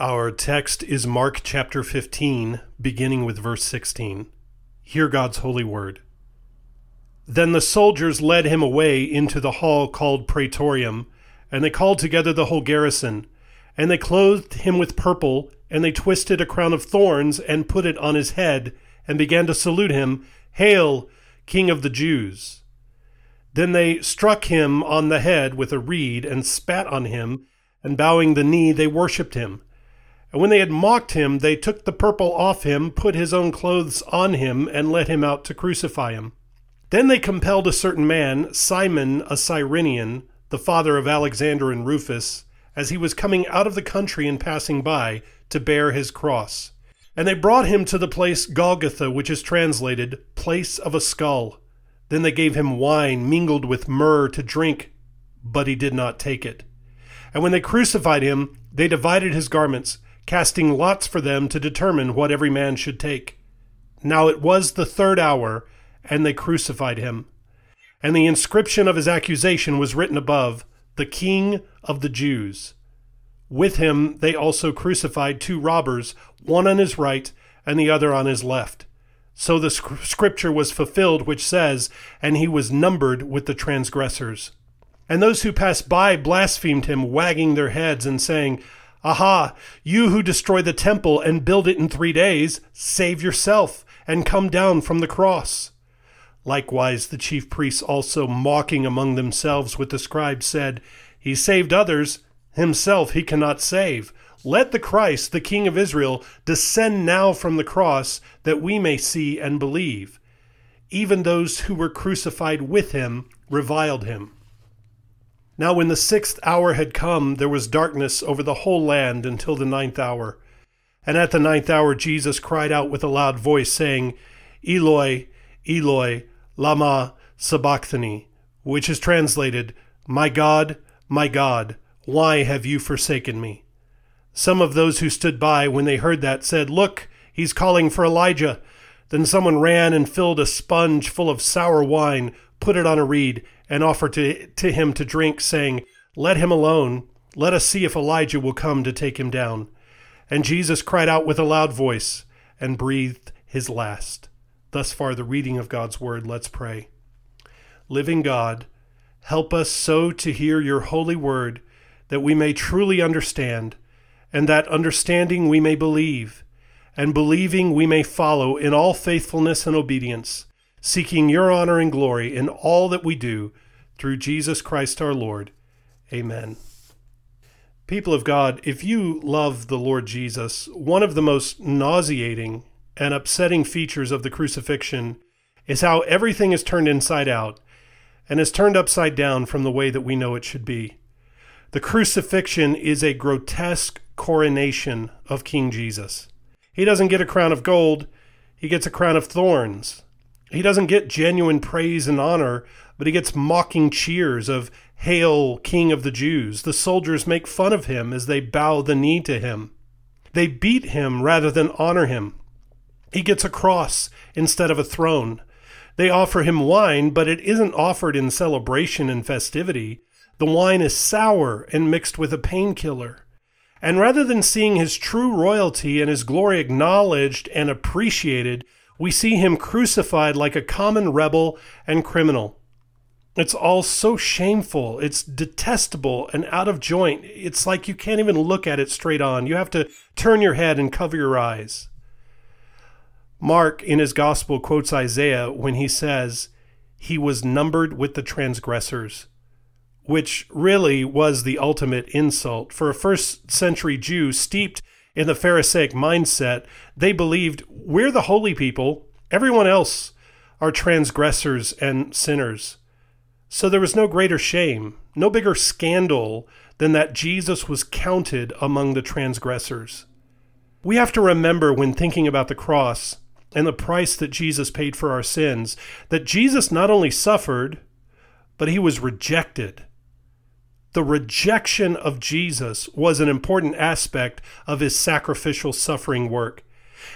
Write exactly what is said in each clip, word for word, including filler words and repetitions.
Our text is Mark chapter fifteen, beginning with verse sixteen. Hear God's holy word. Then the soldiers led him away into the hall called Praetorium, and they called together the whole garrison. And they clothed him with purple, and they twisted a crown of thorns and put it on his head, and began to salute him, "Hail, King of the Jews!" Then they struck him on the head with a reed and spat on him, and bowing the knee they worshipped him. And when they had mocked him, they took the purple off him, put his own clothes on him, and led him out to crucify him. Then they compelled a certain man, Simon a Cyrenian, the father of Alexander and Rufus, as he was coming out of the country and passing by, to bear his cross. And they brought him to the place Golgotha, which is translated, place of a skull. Then they gave him wine mingled with myrrh to drink, but he did not take it. And when they crucified him, they divided his garments, casting lots for them to determine what every man should take. Now it was the third hour, and they crucified him. And the inscription of his accusation was written above, "The King of the Jews." With him they also crucified two robbers, one on his right and the other on his left. So the scripture was fulfilled, which says, "And he was numbered with the transgressors." And those who passed by blasphemed him, wagging their heads and saying, "Aha, you who destroy the temple and build it in three days, save yourself and come down from the cross." Likewise, the chief priests also, mocking among themselves with the scribes, said, "He saved others, himself he cannot save. Let the Christ, the King of Israel, descend now from the cross, that we may see and believe." Even those who were crucified with him reviled him. Now when the sixth hour had come, there was darkness over the whole land until the ninth hour. And at the ninth hour Jesus cried out with a loud voice, saying, "Eloi, Eloi, lama sabachthani," which is translated, "My God, my God, why have you forsaken me?" Some of those who stood by when they heard that said, "Look, he's calling for Elijah." Then someone ran and filled a sponge full of sour wine, put it on a reed, and offered to, to him to drink, saying, "Let him alone. Let us see if Elijah will come to take him down." And Jesus cried out with a loud voice and breathed his last. Thus far the reading of God's word. Let's pray. Living God, help us so to hear your holy word that we may truly understand, and that understanding we may believe, and believing we may follow in all faithfulness and obedience, seeking your honor and glory in all that we do, through Jesus Christ our Lord. Amen. People of God, if you love the Lord Jesus, one of the most nauseating and upsetting features of the crucifixion is how everything is turned inside out and is turned upside down from the way that we know it should be. The crucifixion is a grotesque coronation of King Jesus. He doesn't get a crown of gold, he gets a crown of thorns. He doesn't get genuine praise and honor, but he gets mocking cheers of "Hail, King of the Jews." The soldiers make fun of him as they bow the knee to him. They beat him rather than honor him. He gets a cross instead of a throne. They offer him wine, but it isn't offered in celebration and festivity. The wine is sour and mixed with a painkiller. And rather than seeing his true royalty and his glory acknowledged and appreciated, we see him crucified like a common rebel and criminal. It's all so shameful, it's detestable and out of joint. It's like you can't even look at it straight on. You have to turn your head and cover your eyes. Mark, in his gospel, quotes Isaiah when he says, "He was numbered with the transgressors," which really was the ultimate insult. For a first century Jew steeped in the Pharisaic mindset, they believed, we're the holy people, everyone else are transgressors and sinners. So there was no greater shame, no bigger scandal than that Jesus was counted among the transgressors. We have to remember when thinking about the cross and the price that Jesus paid for our sins, that Jesus not only suffered, but he was rejected. The rejection of Jesus was an important aspect of his sacrificial suffering work.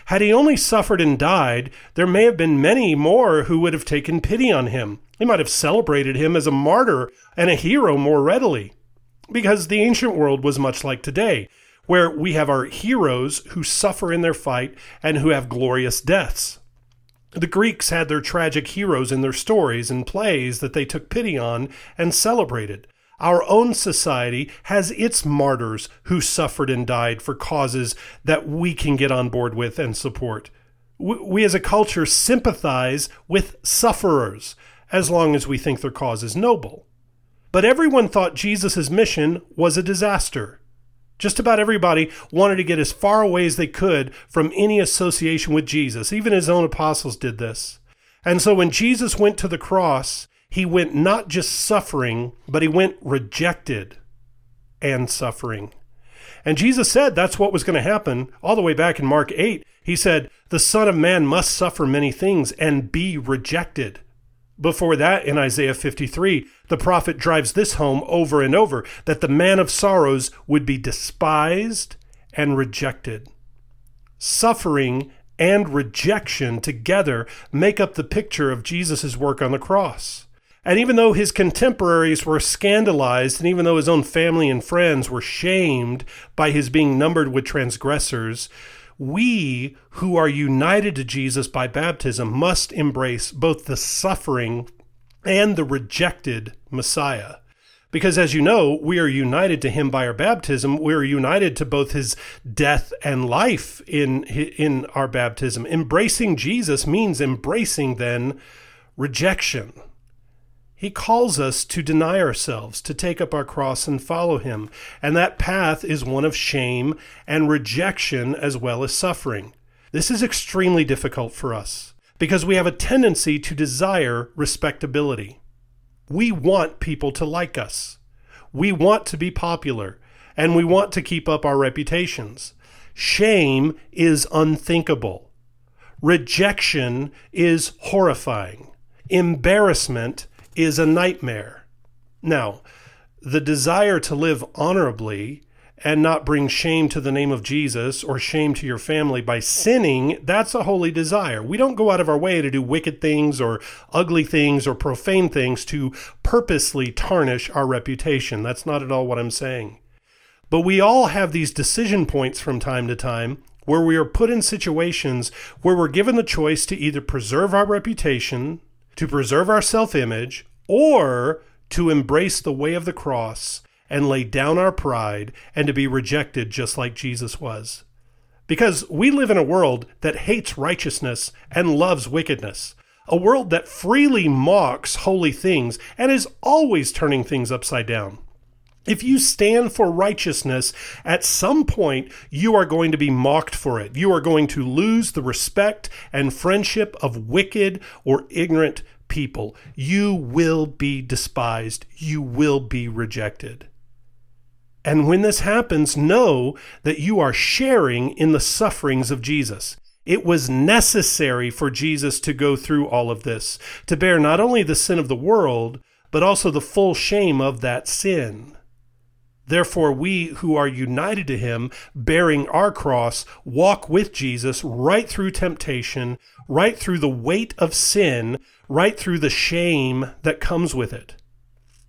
Had he only suffered and died, there may have been many more who would have taken pity on him. They might have celebrated him as a martyr and a hero more readily, because the ancient world was much like today, where we have our heroes who suffer in their fight and who have glorious deaths. The Greeks had their tragic heroes in their stories and plays that they took pity on and celebrated. Our own society has its martyrs who suffered and died for causes that we can get on board with and support. We, we as a culture sympathize with sufferers as long as we think their cause is noble. But everyone thought Jesus' mission was a disaster. Just about everybody wanted to get as far away as they could from any association with Jesus. Even his own apostles did this. And so when Jesus went to the cross, he went not just suffering, but he went rejected and suffering. And Jesus said that's what was going to happen all the way back in Mark eight. He said, the Son of Man must suffer many things and be rejected. Before that, in Isaiah fifty-three, the prophet drives this home over and over, that the man of sorrows would be despised and rejected. Suffering and rejection together make up the picture of Jesus' work on the cross. And even though his contemporaries were scandalized, and even though his own family and friends were shamed by his being numbered with transgressors, we who are united to Jesus by baptism must embrace both the suffering and the rejected Messiah. Because as you know, we are united to him by our baptism. We are united to both his death and life in, in our baptism. Embracing Jesus means embracing then rejection. He calls us to deny ourselves, to take up our cross and follow him. And that path is one of shame and rejection as well as suffering. This is extremely difficult for us because we have a tendency to desire respectability. We want people to like us. We want to be popular, and we want to keep up our reputations. Shame is unthinkable. Rejection is horrifying. Embarrassment is a nightmare. Now, the desire to live honorably and not bring shame to the name of Jesus or shame to your family by sinning, that's a holy desire. We don't go out of our way to do wicked things or ugly things or profane things to purposely tarnish our reputation. That's not at all what I'm saying. But we all have these decision points from time to time where we are put in situations where we're given the choice to either preserve our reputation, to preserve our self-image, or to embrace the way of the cross and lay down our pride and to be rejected just like Jesus was. Because we live in a world that hates righteousness and loves wickedness, a world that freely mocks holy things and is always turning things upside down. If you stand for righteousness, at some point you are going to be mocked for it. You are going to lose the respect and friendship of wicked or ignorant people. You will be despised. You will be rejected. And when this happens, know that you are sharing in the sufferings of Jesus. It was necessary for Jesus to go through all of this, to bear not only the sin of the world, but also the full shame of that sin. Therefore, we who are united to him, bearing our cross, walk with Jesus right through temptation, right through the weight of sin, right through the shame that comes with it.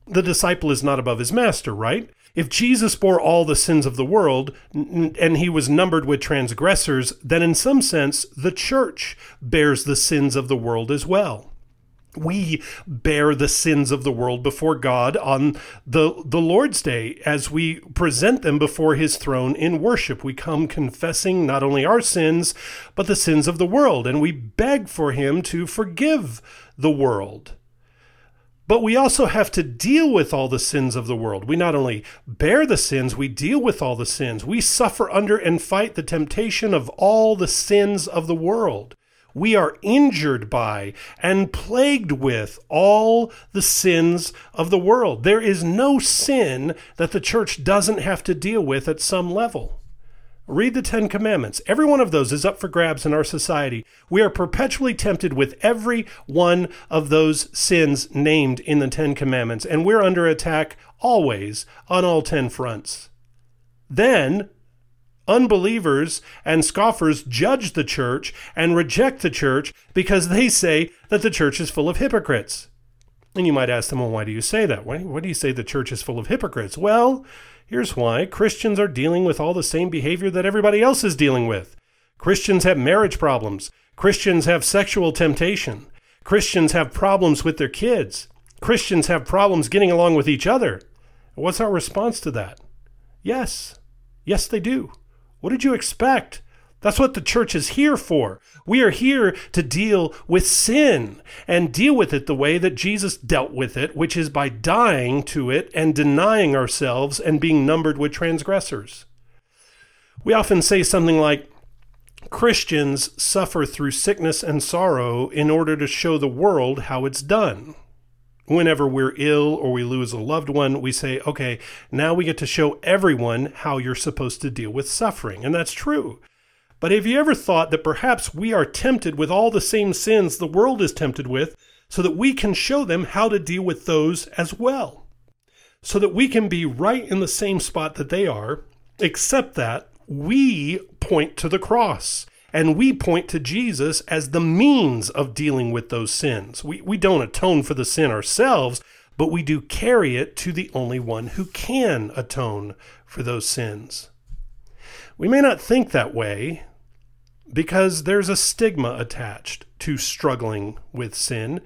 The disciple is not above his master, right? If Jesus bore all the sins of the world and he was numbered with transgressors, then in some sense, the church bears the sins of the world as well. We bear the sins of the world before God on the, the Lord's Day as we present them before his throne in worship. We come confessing not only our sins, but the sins of the world, and we beg for him to forgive the world. But we also have to deal with all the sins of the world. We not only bear the sins, we deal with all the sins. We suffer under and fight the temptation of all the sins of the world. We are injured by and plagued with all the sins of the world. There is no sin that the church doesn't have to deal with at some level. Read the Ten Commandments. Every one of those is up for grabs in our society. We are perpetually tempted with every one of those sins named in the Ten Commandments, and we're under attack always on all ten fronts. Then unbelievers and scoffers judge the church and reject the church because they say that the church is full of hypocrites. And you might ask them, well, why do you say that? Why, why do you say the church is full of hypocrites? Well, Here's why. Christians are dealing with all the same behavior that everybody else is dealing with. Christians have marriage problems. Christians have sexual temptation. Christians have problems with their kids. Christians have problems getting along with each other. What's our response to that? Yes. Yes, they do. What did you expect? That's what the church is here for. We are here to deal with sin and deal with it the way that Jesus dealt with it, which is by dying to it and denying ourselves and being numbered with transgressors. We often say something like, Christians suffer through sickness and sorrow in order to show the world how it's done. Whenever we're ill or we lose a loved one, we say, okay, now we get to show everyone how you're supposed to deal with suffering. And that's true. But have you ever thought that perhaps we are tempted with all the same sins the world is tempted with so that we can show them how to deal with those as well? So that we can be right in the same spot that they are, except that we point to the cross and we point to Jesus as the means of dealing with those sins. We, we don't atone for the sin ourselves, but we do carry it to the only one who can atone for those sins. We may not think that way, because there's a stigma attached to struggling with sin.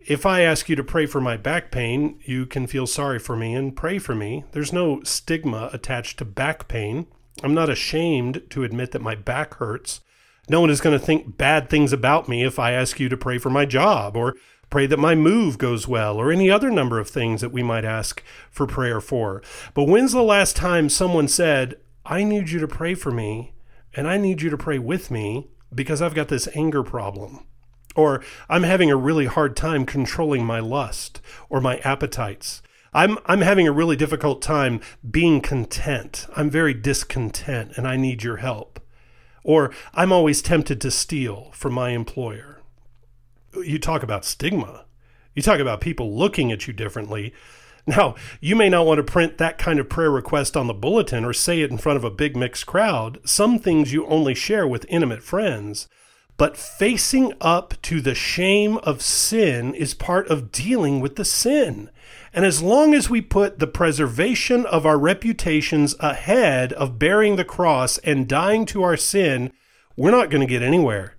If I ask you to pray for my back pain, you can feel sorry for me and pray for me. There's no stigma attached to back pain. I'm not ashamed to admit that my back hurts. No one is going to think bad things about me if I ask you to pray for my job or pray that my move goes well, or any other number of things that we might ask for prayer for. But when's the last time someone said, I need you to pray for me, and I need you to pray with me because I've got this anger problem, or I'm having a really hard time controlling my lust or my appetites. I'm I'm having a really difficult time being content. I'm very discontent and I need your help. Or I'm always tempted to steal from my employer. You talk about stigma. You talk about people looking at you differently. Now, you may not want to print that kind of prayer request on the bulletin or say it in front of a big mixed crowd. Some things you only share with intimate friends. But facing up to the shame of sin is part of dealing with the sin. And as long as we put the preservation of our reputations ahead of bearing the cross and dying to our sin, we're not going to get anywhere.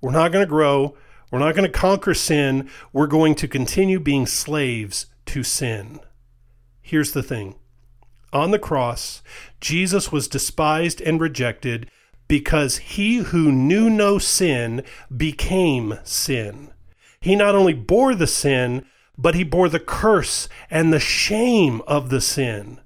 We're not going to grow. We're not going to conquer sin. We're going to continue being slaves to sin. Here's the thing. On the cross, Jesus was despised and rejected because he who knew no sin became sin. He not only bore the sin, but he bore the curse and the shame of the sin.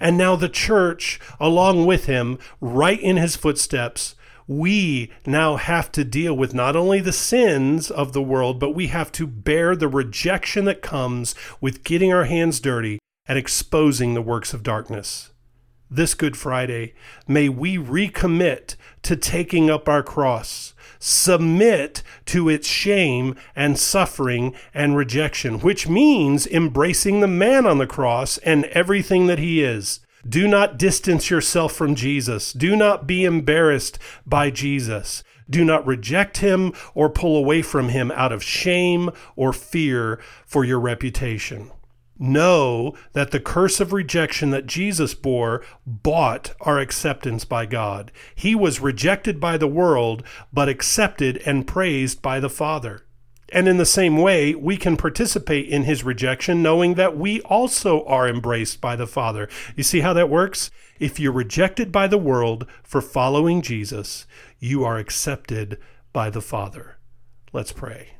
And now the church, along with him, right in his footsteps, we now have to deal with not only the sins of the world, but we have to bear the rejection that comes with getting our hands dirty and exposing the works of darkness. This Good Friday, may we recommit to taking up our cross, submit to its shame and suffering and rejection, which means embracing the man on the cross and everything that he is. Do not distance yourself from Jesus. Do not be embarrassed by Jesus. Do not reject him or pull away from him out of shame or fear for your reputation. Know that the curse of rejection that Jesus bore bought our acceptance by God. He was rejected by the world, but accepted and praised by the Father. And in the same way, we can participate in his rejection, knowing that we also are embraced by the Father. You see how that works? If you're rejected by the world for following Jesus, you are accepted by the Father. Let's pray.